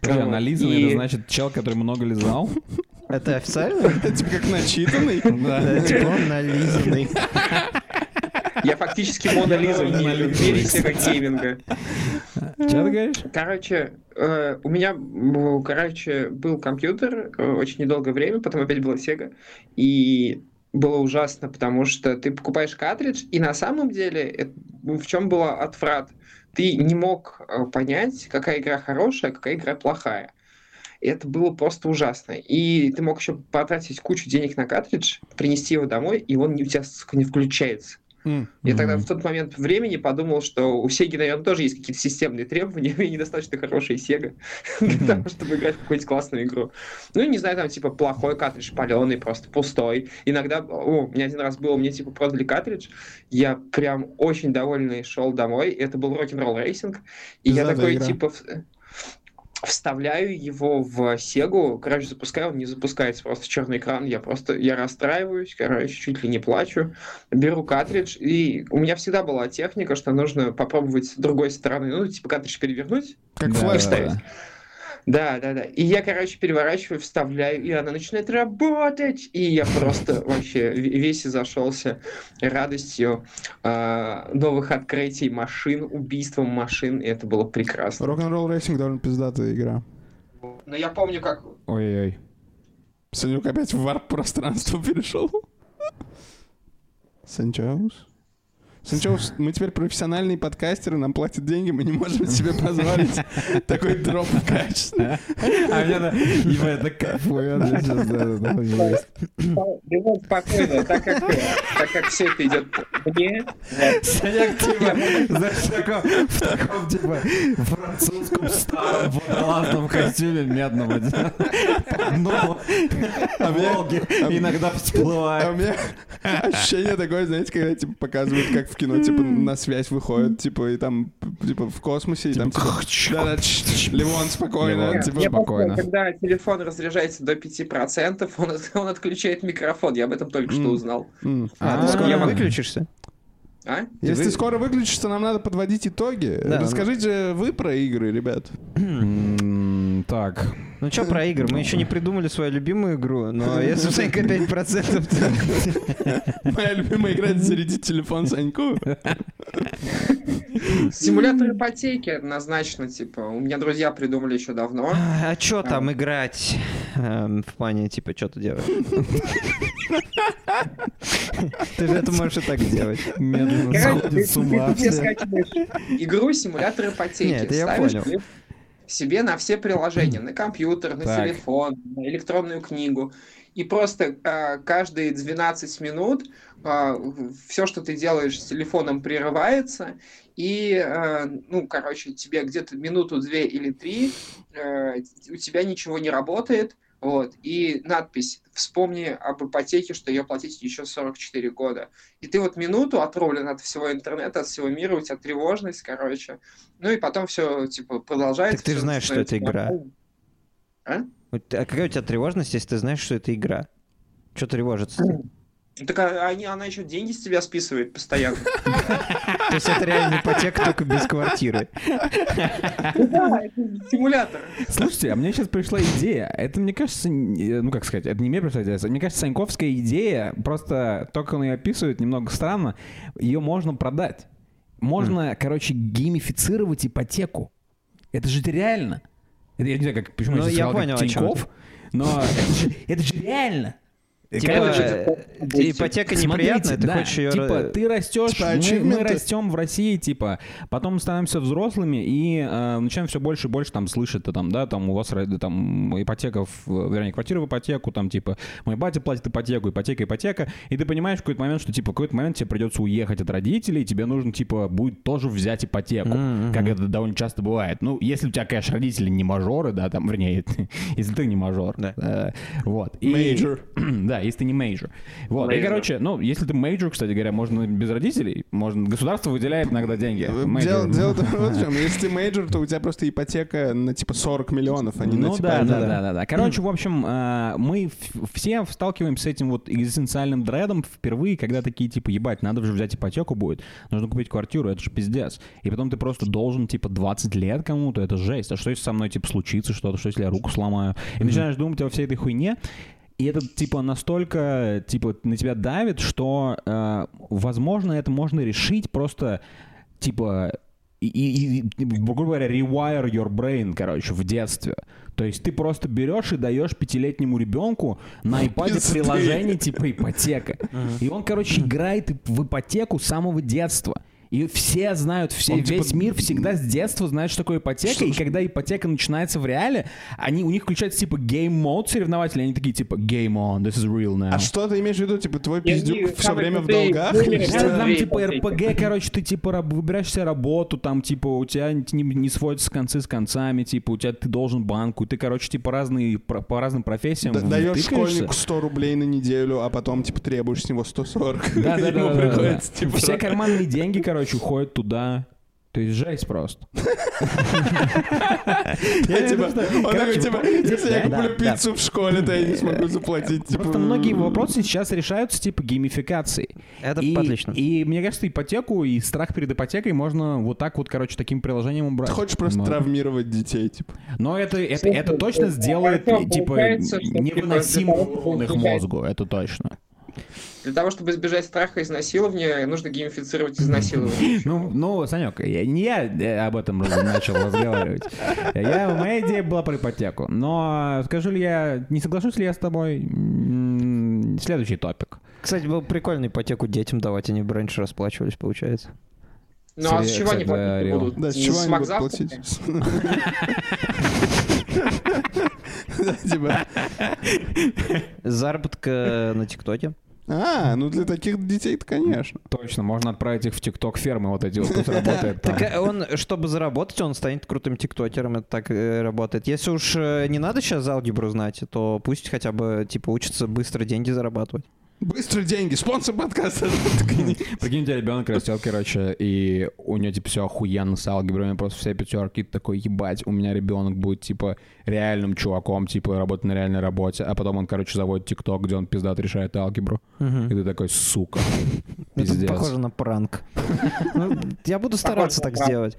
Бля, нализанный, и... это значит чел, который много лизал? Это официально? Это типа как начитанный? Да, типа он нализанный. Я фактически Мона Лиза в мире гейминга. Чё ты говоришь? Короче, э, у меня короче, был компьютер э, очень недолгое время, потом опять была Sega, и было ужасно, потому что ты покупаешь картридж, и на самом деле это, в чем был отврат? Ты не мог понять, какая игра хорошая, какая игра плохая. Это было просто ужасно. И ты мог еще потратить кучу денег на картридж, принести его домой, и он у тебя, сука, не включается. Mm-hmm. Я тогда в тот момент времени подумал, что у Сеги, наверное, тоже есть какие-то системные требования, и недостаточно хорошая Сега mm-hmm. для того, чтобы играть в какую-нибудь классную игру. Ну, не знаю, там, типа, плохой картридж, палёный, просто пустой. Иногда, о, у меня один раз было, мне, типа, продали картридж, я прям очень довольный шел домой, это был Rock'n'Roll Racing, и Зада я такой, игра. типа... Вставляю его в Сегу, короче, запускаю, он не запускается, просто черный экран, я просто, я расстраиваюсь, короче, чуть ли не плачу, беру картридж, и у меня всегда была техника, что нужно попробовать с другой стороны, ну, типа, картридж перевернуть, как да, флеш вставить. Да. Да, да, да. И я, короче, переворачиваю, вставляю, и она начинает работать. И я просто вообще весь изошелся радостью э, новых открытий машин, убийством машин. И это было прекрасно. Rock'n'Roll Racing довольно пиздатая игра. Но я помню, как... Ой-ой-ой. Санюк опять в варп-пространство перешел. Санчаус? Санчаус, мы теперь профессиональные подкастеры, нам платят деньги, мы не можем себе позволить такой дроп в качестве. А мне надо... Ебать, это кайфует. Спокойно, так как все это идет мне... Саняк, типа, знаешь, в таком, типа, французском старом водолазном костюме медном. Но Волги иногда всплывает. А у меня ощущение такое, знаете, когда, типа, показывают, как в кино, типа, на связь выходит, типа, и там, типа, в космосе, и там, типа, Левон, спокойно, типа, спокойно. Когда телефон разряжается до пяти процентов, он отключает микрофон, я об этом только что узнал. А ты скоро выключишься? А? Если скоро выключишься, нам надо подводить итоги. Расскажите вы про игры, ребят. Так... Ну что про игры? Мы еще не придумали свою любимую игру, но если у Санька пять процентов... Моя любимая игра — это зарядить телефон Саньку. Симулятор ипотеки однозначно, типа, у меня друзья придумали еще давно. А что там играть? В плане, типа, что ты делаешь? Ты же это можешь и так делать. Медленно сходит с ума. Ты скачиваешь игру «Симулятор ипотеки». Нет, я понял. Себе на все приложения, на компьютер, на так. телефон, на электронную книгу. И просто э, каждые двенадцать минут э, все, что ты делаешь с телефоном, прерывается. И, э, ну, короче, тебе где-то минуту, две или три э, у тебя ничего не работает. Вот. И надпись «Вспомни об ипотеке, что ее платить еще сорок четыре года». И ты вот минуту отрублен от всего интернета, от всего мира, у тебя тревожность, короче. Ну и потом все типа продолжается. Так ты же знаешь, что это игра. А? А какая у тебя тревожность, если ты знаешь, что это игра? Чего тревожиться? Так они, она еще деньги с тебя списывает постоянно. То есть это реально ипотека, только без квартиры. Да, это симулятор. Слушайте, а мне сейчас пришла идея. Это, мне кажется, ну как сказать, это не мне пришла идея. Мне кажется, саньковская идея, просто только он ее описывает, немного странно. Ее можно продать. Можно, короче, геймифицировать ипотеку. Это же реально. Я не знаю, как, почему я здесь сказал, как Тинькофф, но это же реально. Типа, типа, ипотека неприятная, смотрите, ты да, хочешь ее... Типа, ты растешь, мы, мы растем в России, типа, потом становимся взрослыми и э, начинаем все больше и больше там слышать, там, да, там, у вас там ипотека, в, вернее, квартира в ипотеку, там, типа, мой батя платит ипотеку, ипотека, ипотека, и ты понимаешь в какой-то момент, что, типа, в какой-то момент тебе придется уехать от родителей, и тебе нужно, типа, будет тоже взять ипотеку, mm-hmm. как это довольно часто бывает. Ну, если у тебя, конечно, родители не мажоры, да, там, вернее, если ты не мажор, да. э, вот. Мейджор. Да, если ты не мейджор. Вот. Major. И, короче, ну, если ты мейджор, кстати говоря, можно без родителей, можно... Государство выделяет иногда деньги. Дело, дело вот в чем. Если ты мейджор, то у тебя просто ипотека на, типа, сорок миллионов, а не ну, на, типа... да, да, да, да, да. Короче, в общем, мы все сталкиваемся с этим вот экзистенциальным дредом впервые, когда такие, типа, ебать, надо же взять ипотеку будет, нужно купить квартиру, это же пиздец. И потом ты просто должен, типа, двадцать лет кому-то, это жесть. А что если со мной, типа, случится что-то, что если я руку сломаю? И mm-hmm. начинаешь думать о всей этой хуйне. И это, типа, настолько, типа, на тебя давит, что, э, возможно, это можно решить просто, типа, и, и, и, грубо говоря, rewire your brain, короче, в детстве. То есть ты просто берешь и даешь пятилетнему ребенку на iPad приложение, типа, ипотека. И он, короче, играет в ипотеку с самого детства. И все знают, все, он, весь типа... мир всегда с детства знает, что такое ипотека. Что? И когда ипотека начинается в реале, они, у них включается типа гейм-мод соревнователи. Они такие типа game on, this is real now. А что ты имеешь в виду? Типа твой пиздюк я, все время в долгах? Там типа эр пи джи, короче, ты типа выбираешь себе работу, там типа у тебя не, не сводятся концы с концами, типа у тебя ты должен банку, и ты, короче, типа разные, про, по разным профессиям да, даешь школьнику сто рублей на неделю, а потом типа требуешь с него сто сорок. Да-да-да. Все карманные деньги, короче, уходит туда. То есть жесть просто. Если я куплю пиццу в школе, то я не смогу заплатить. Просто многие вопросы сейчас решаются типа геймификации. Это отлично. И мне кажется, ипотеку и страх перед ипотекой можно вот так вот, короче, таким приложением убрать. Ты хочешь просто травмировать детей, типа. Но это точно сделает типа невыносимо полных мозгу. Это точно. Для того, чтобы избежать страха изнасилования, нужно геймифицировать изнасилование. Ну, ну, Санек, я, не я об этом начал разговаривать. Я, моя идея была про ипотеку. Но скажу ли я, не соглашусь ли я с тобой? Следующий топик. Кстати, было прикольно ипотеку детям давать, они бы раньше расплачивались, получается. Ну, а с чего они платить будут? Да, с чего они будут платить? Заработка на ТикТоке. А, ну для таких детей-то, конечно. Точно, можно отправить их в ТикТок-фермы, вот эти вот, тут работает. Так он, чтобы заработать, он станет крутым тиктокером, это так работает. Если уж не надо сейчас алгебру знать, то пусть хотя бы, типа, учатся быстро деньги зарабатывать. Быстро деньги, спонсор подкаста. Прикинь, у тебя ребенок растет, короче, и у него, типа, все охуенно с алгеброй, просто все пятерки, ты такой, ебать, у меня ребенок будет, типа, реальным чуваком, типа, работать на реальной работе, а потом он, короче, заводит ТикТок, где он пиздат решает алгебру, и ты такой, сука, пиздец. Это похоже на пранк. Я буду стараться так сделать.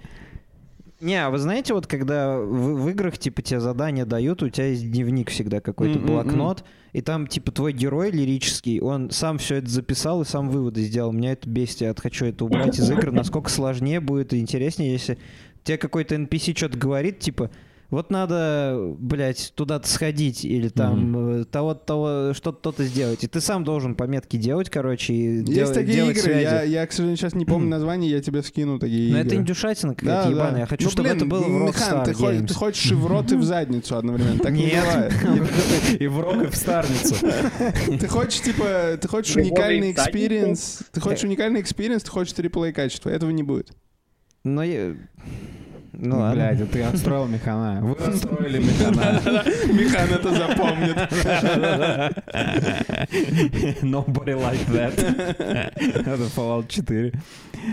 Не, а вы знаете, вот когда в, в играх, типа, тебе задания дают, у тебя есть дневник всегда какой-то, mm-mm-mm. блокнот, и там, типа, твой герой лирический, он сам все это записал и сам выводы сделал. Меня это бесит, я хочу это убрать из игр. Насколько сложнее будет и интереснее, если тебе какой-то эн пи си что-то говорит, типа, вот надо, блядь, туда-то сходить или там mm-hmm. того-то, что-то сделать. И ты сам должен пометки делать, короче, и дел- есть такие делать игры, я, я, к сожалению, сейчас не помню название, я тебе скину такие игры. Но это индюшатина какая-то да, ебаная. Да. Я хочу, ну, чтобы блин, это было в Rockstar ты, Games. Ты хочешь и в рот, и в задницу одновременно. Так не бывает. И в рот, и в старницу. Ты хочешь, типа, ты хочешь уникальный экспириенс, ты хочешь уникальный экспириенс, ты хочешь триплей качества. Этого не будет. Но я... Ну ладно. Блядь, а ты отстроил механа. Вы отстроили механа. Механ это запомнит. Nobody like that. Это Fallout четыре.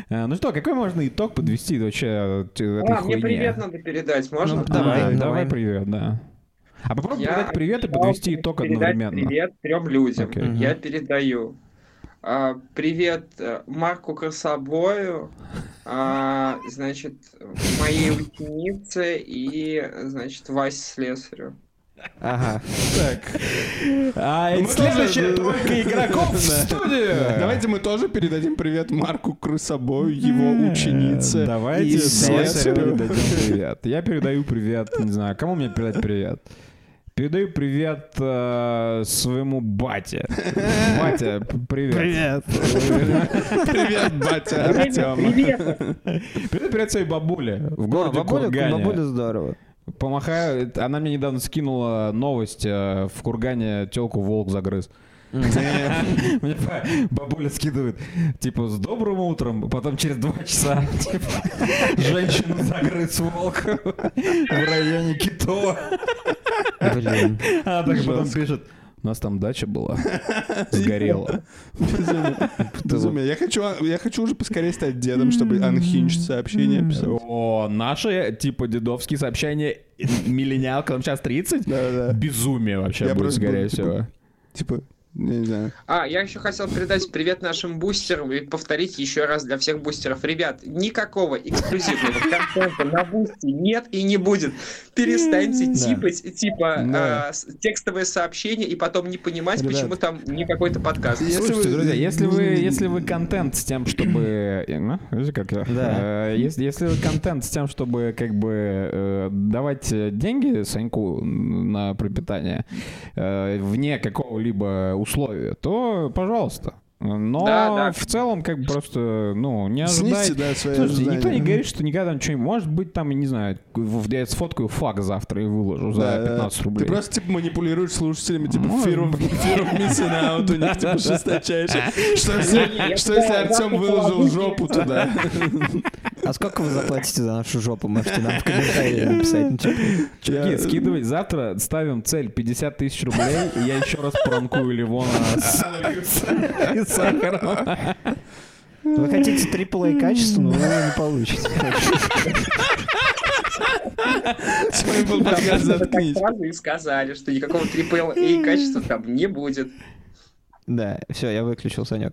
Ну что, какой можно итог подвести вообще этой хуйне? Мне привет надо передать, можно? Давай, давай привет, да. А попробуй передать привет и подвести итог одновременно. Привет трем людям. Я передаю. Uh, привет uh, Марку Красобою, uh, значит, моей ученице и, значит, Васе Слесарю. Ага. Так. А мы следующая тройка игроков в студию. Давайте мы тоже передадим привет Марку Крысобою, его ученице. Давайте Слесарю передадим привет. Я передаю привет, не знаю, кому мне передать привет? Передаю привет э, своему бате. Батя, привет. Привет. Привет, батя Артёма. Привет. Передаю привет своей бабуле в городе а, бабуля, Кургане. Бабуля здорово. Помахаю. Она мне недавно скинула новость. Э, в Кургане тёлку волк загрыз. Мне бабуля скидывает, типа, с добрым утром, потом через два часа, типа, женщину загрыз волк в районе Китова. Блин. А так потом пишет, у нас там дача была, сгорела. Безумие. Я хочу, я хочу уже поскорее стать дедом, чтобы unhinged сообщения писать. О, наши, типа, дедовские сообщения, миллениалка, нам сейчас тридцать, безумие вообще будет, скорее всего. Типа... Я не знаю. А, я еще хотел передать привет нашим бустерам и повторить еще раз для всех бустеров. Ребят, никакого эксклюзивного контента на бусте нет и не будет. Перестаньте типать, типа, текстовые сообщения и потом не понимать, почему там не какой-то подкаст. Слушайте, друзья, если вы контент с тем, чтобы... Если вы контент с тем, чтобы, как бы, давать деньги Саньку на пропитание вне какого-либо условия, то, пожалуйста. Но да, да. В целом, как бы просто, ну, не ожидай. Снизьте, да, свои Слушайте, ожидания. Никто не говорит, что никогда там что-нибудь. Может быть, там, я не знаю, я сфоткаю фак завтра и выложу да, за пятнадцать рублей. Ты просто, типа, манипулируешь слушателями, типа, фирм missing out, у них, типа, шесточайшие. Что если Артем выложил жопу туда? А сколько вы заплатите за нашу жопу? Можете нам в комментариях написать ничего. Чуваки, скидывай. Завтра ставим цель пятьдесят тысяч рублей, и я еще раз пранкую Ливона с... сахара. Вы хотите триплей качества, но вы его не получите. Свой был подкаст заткнись. И сказали, что никакого триплей качества там не будет. Да, все, я выключил, Санек.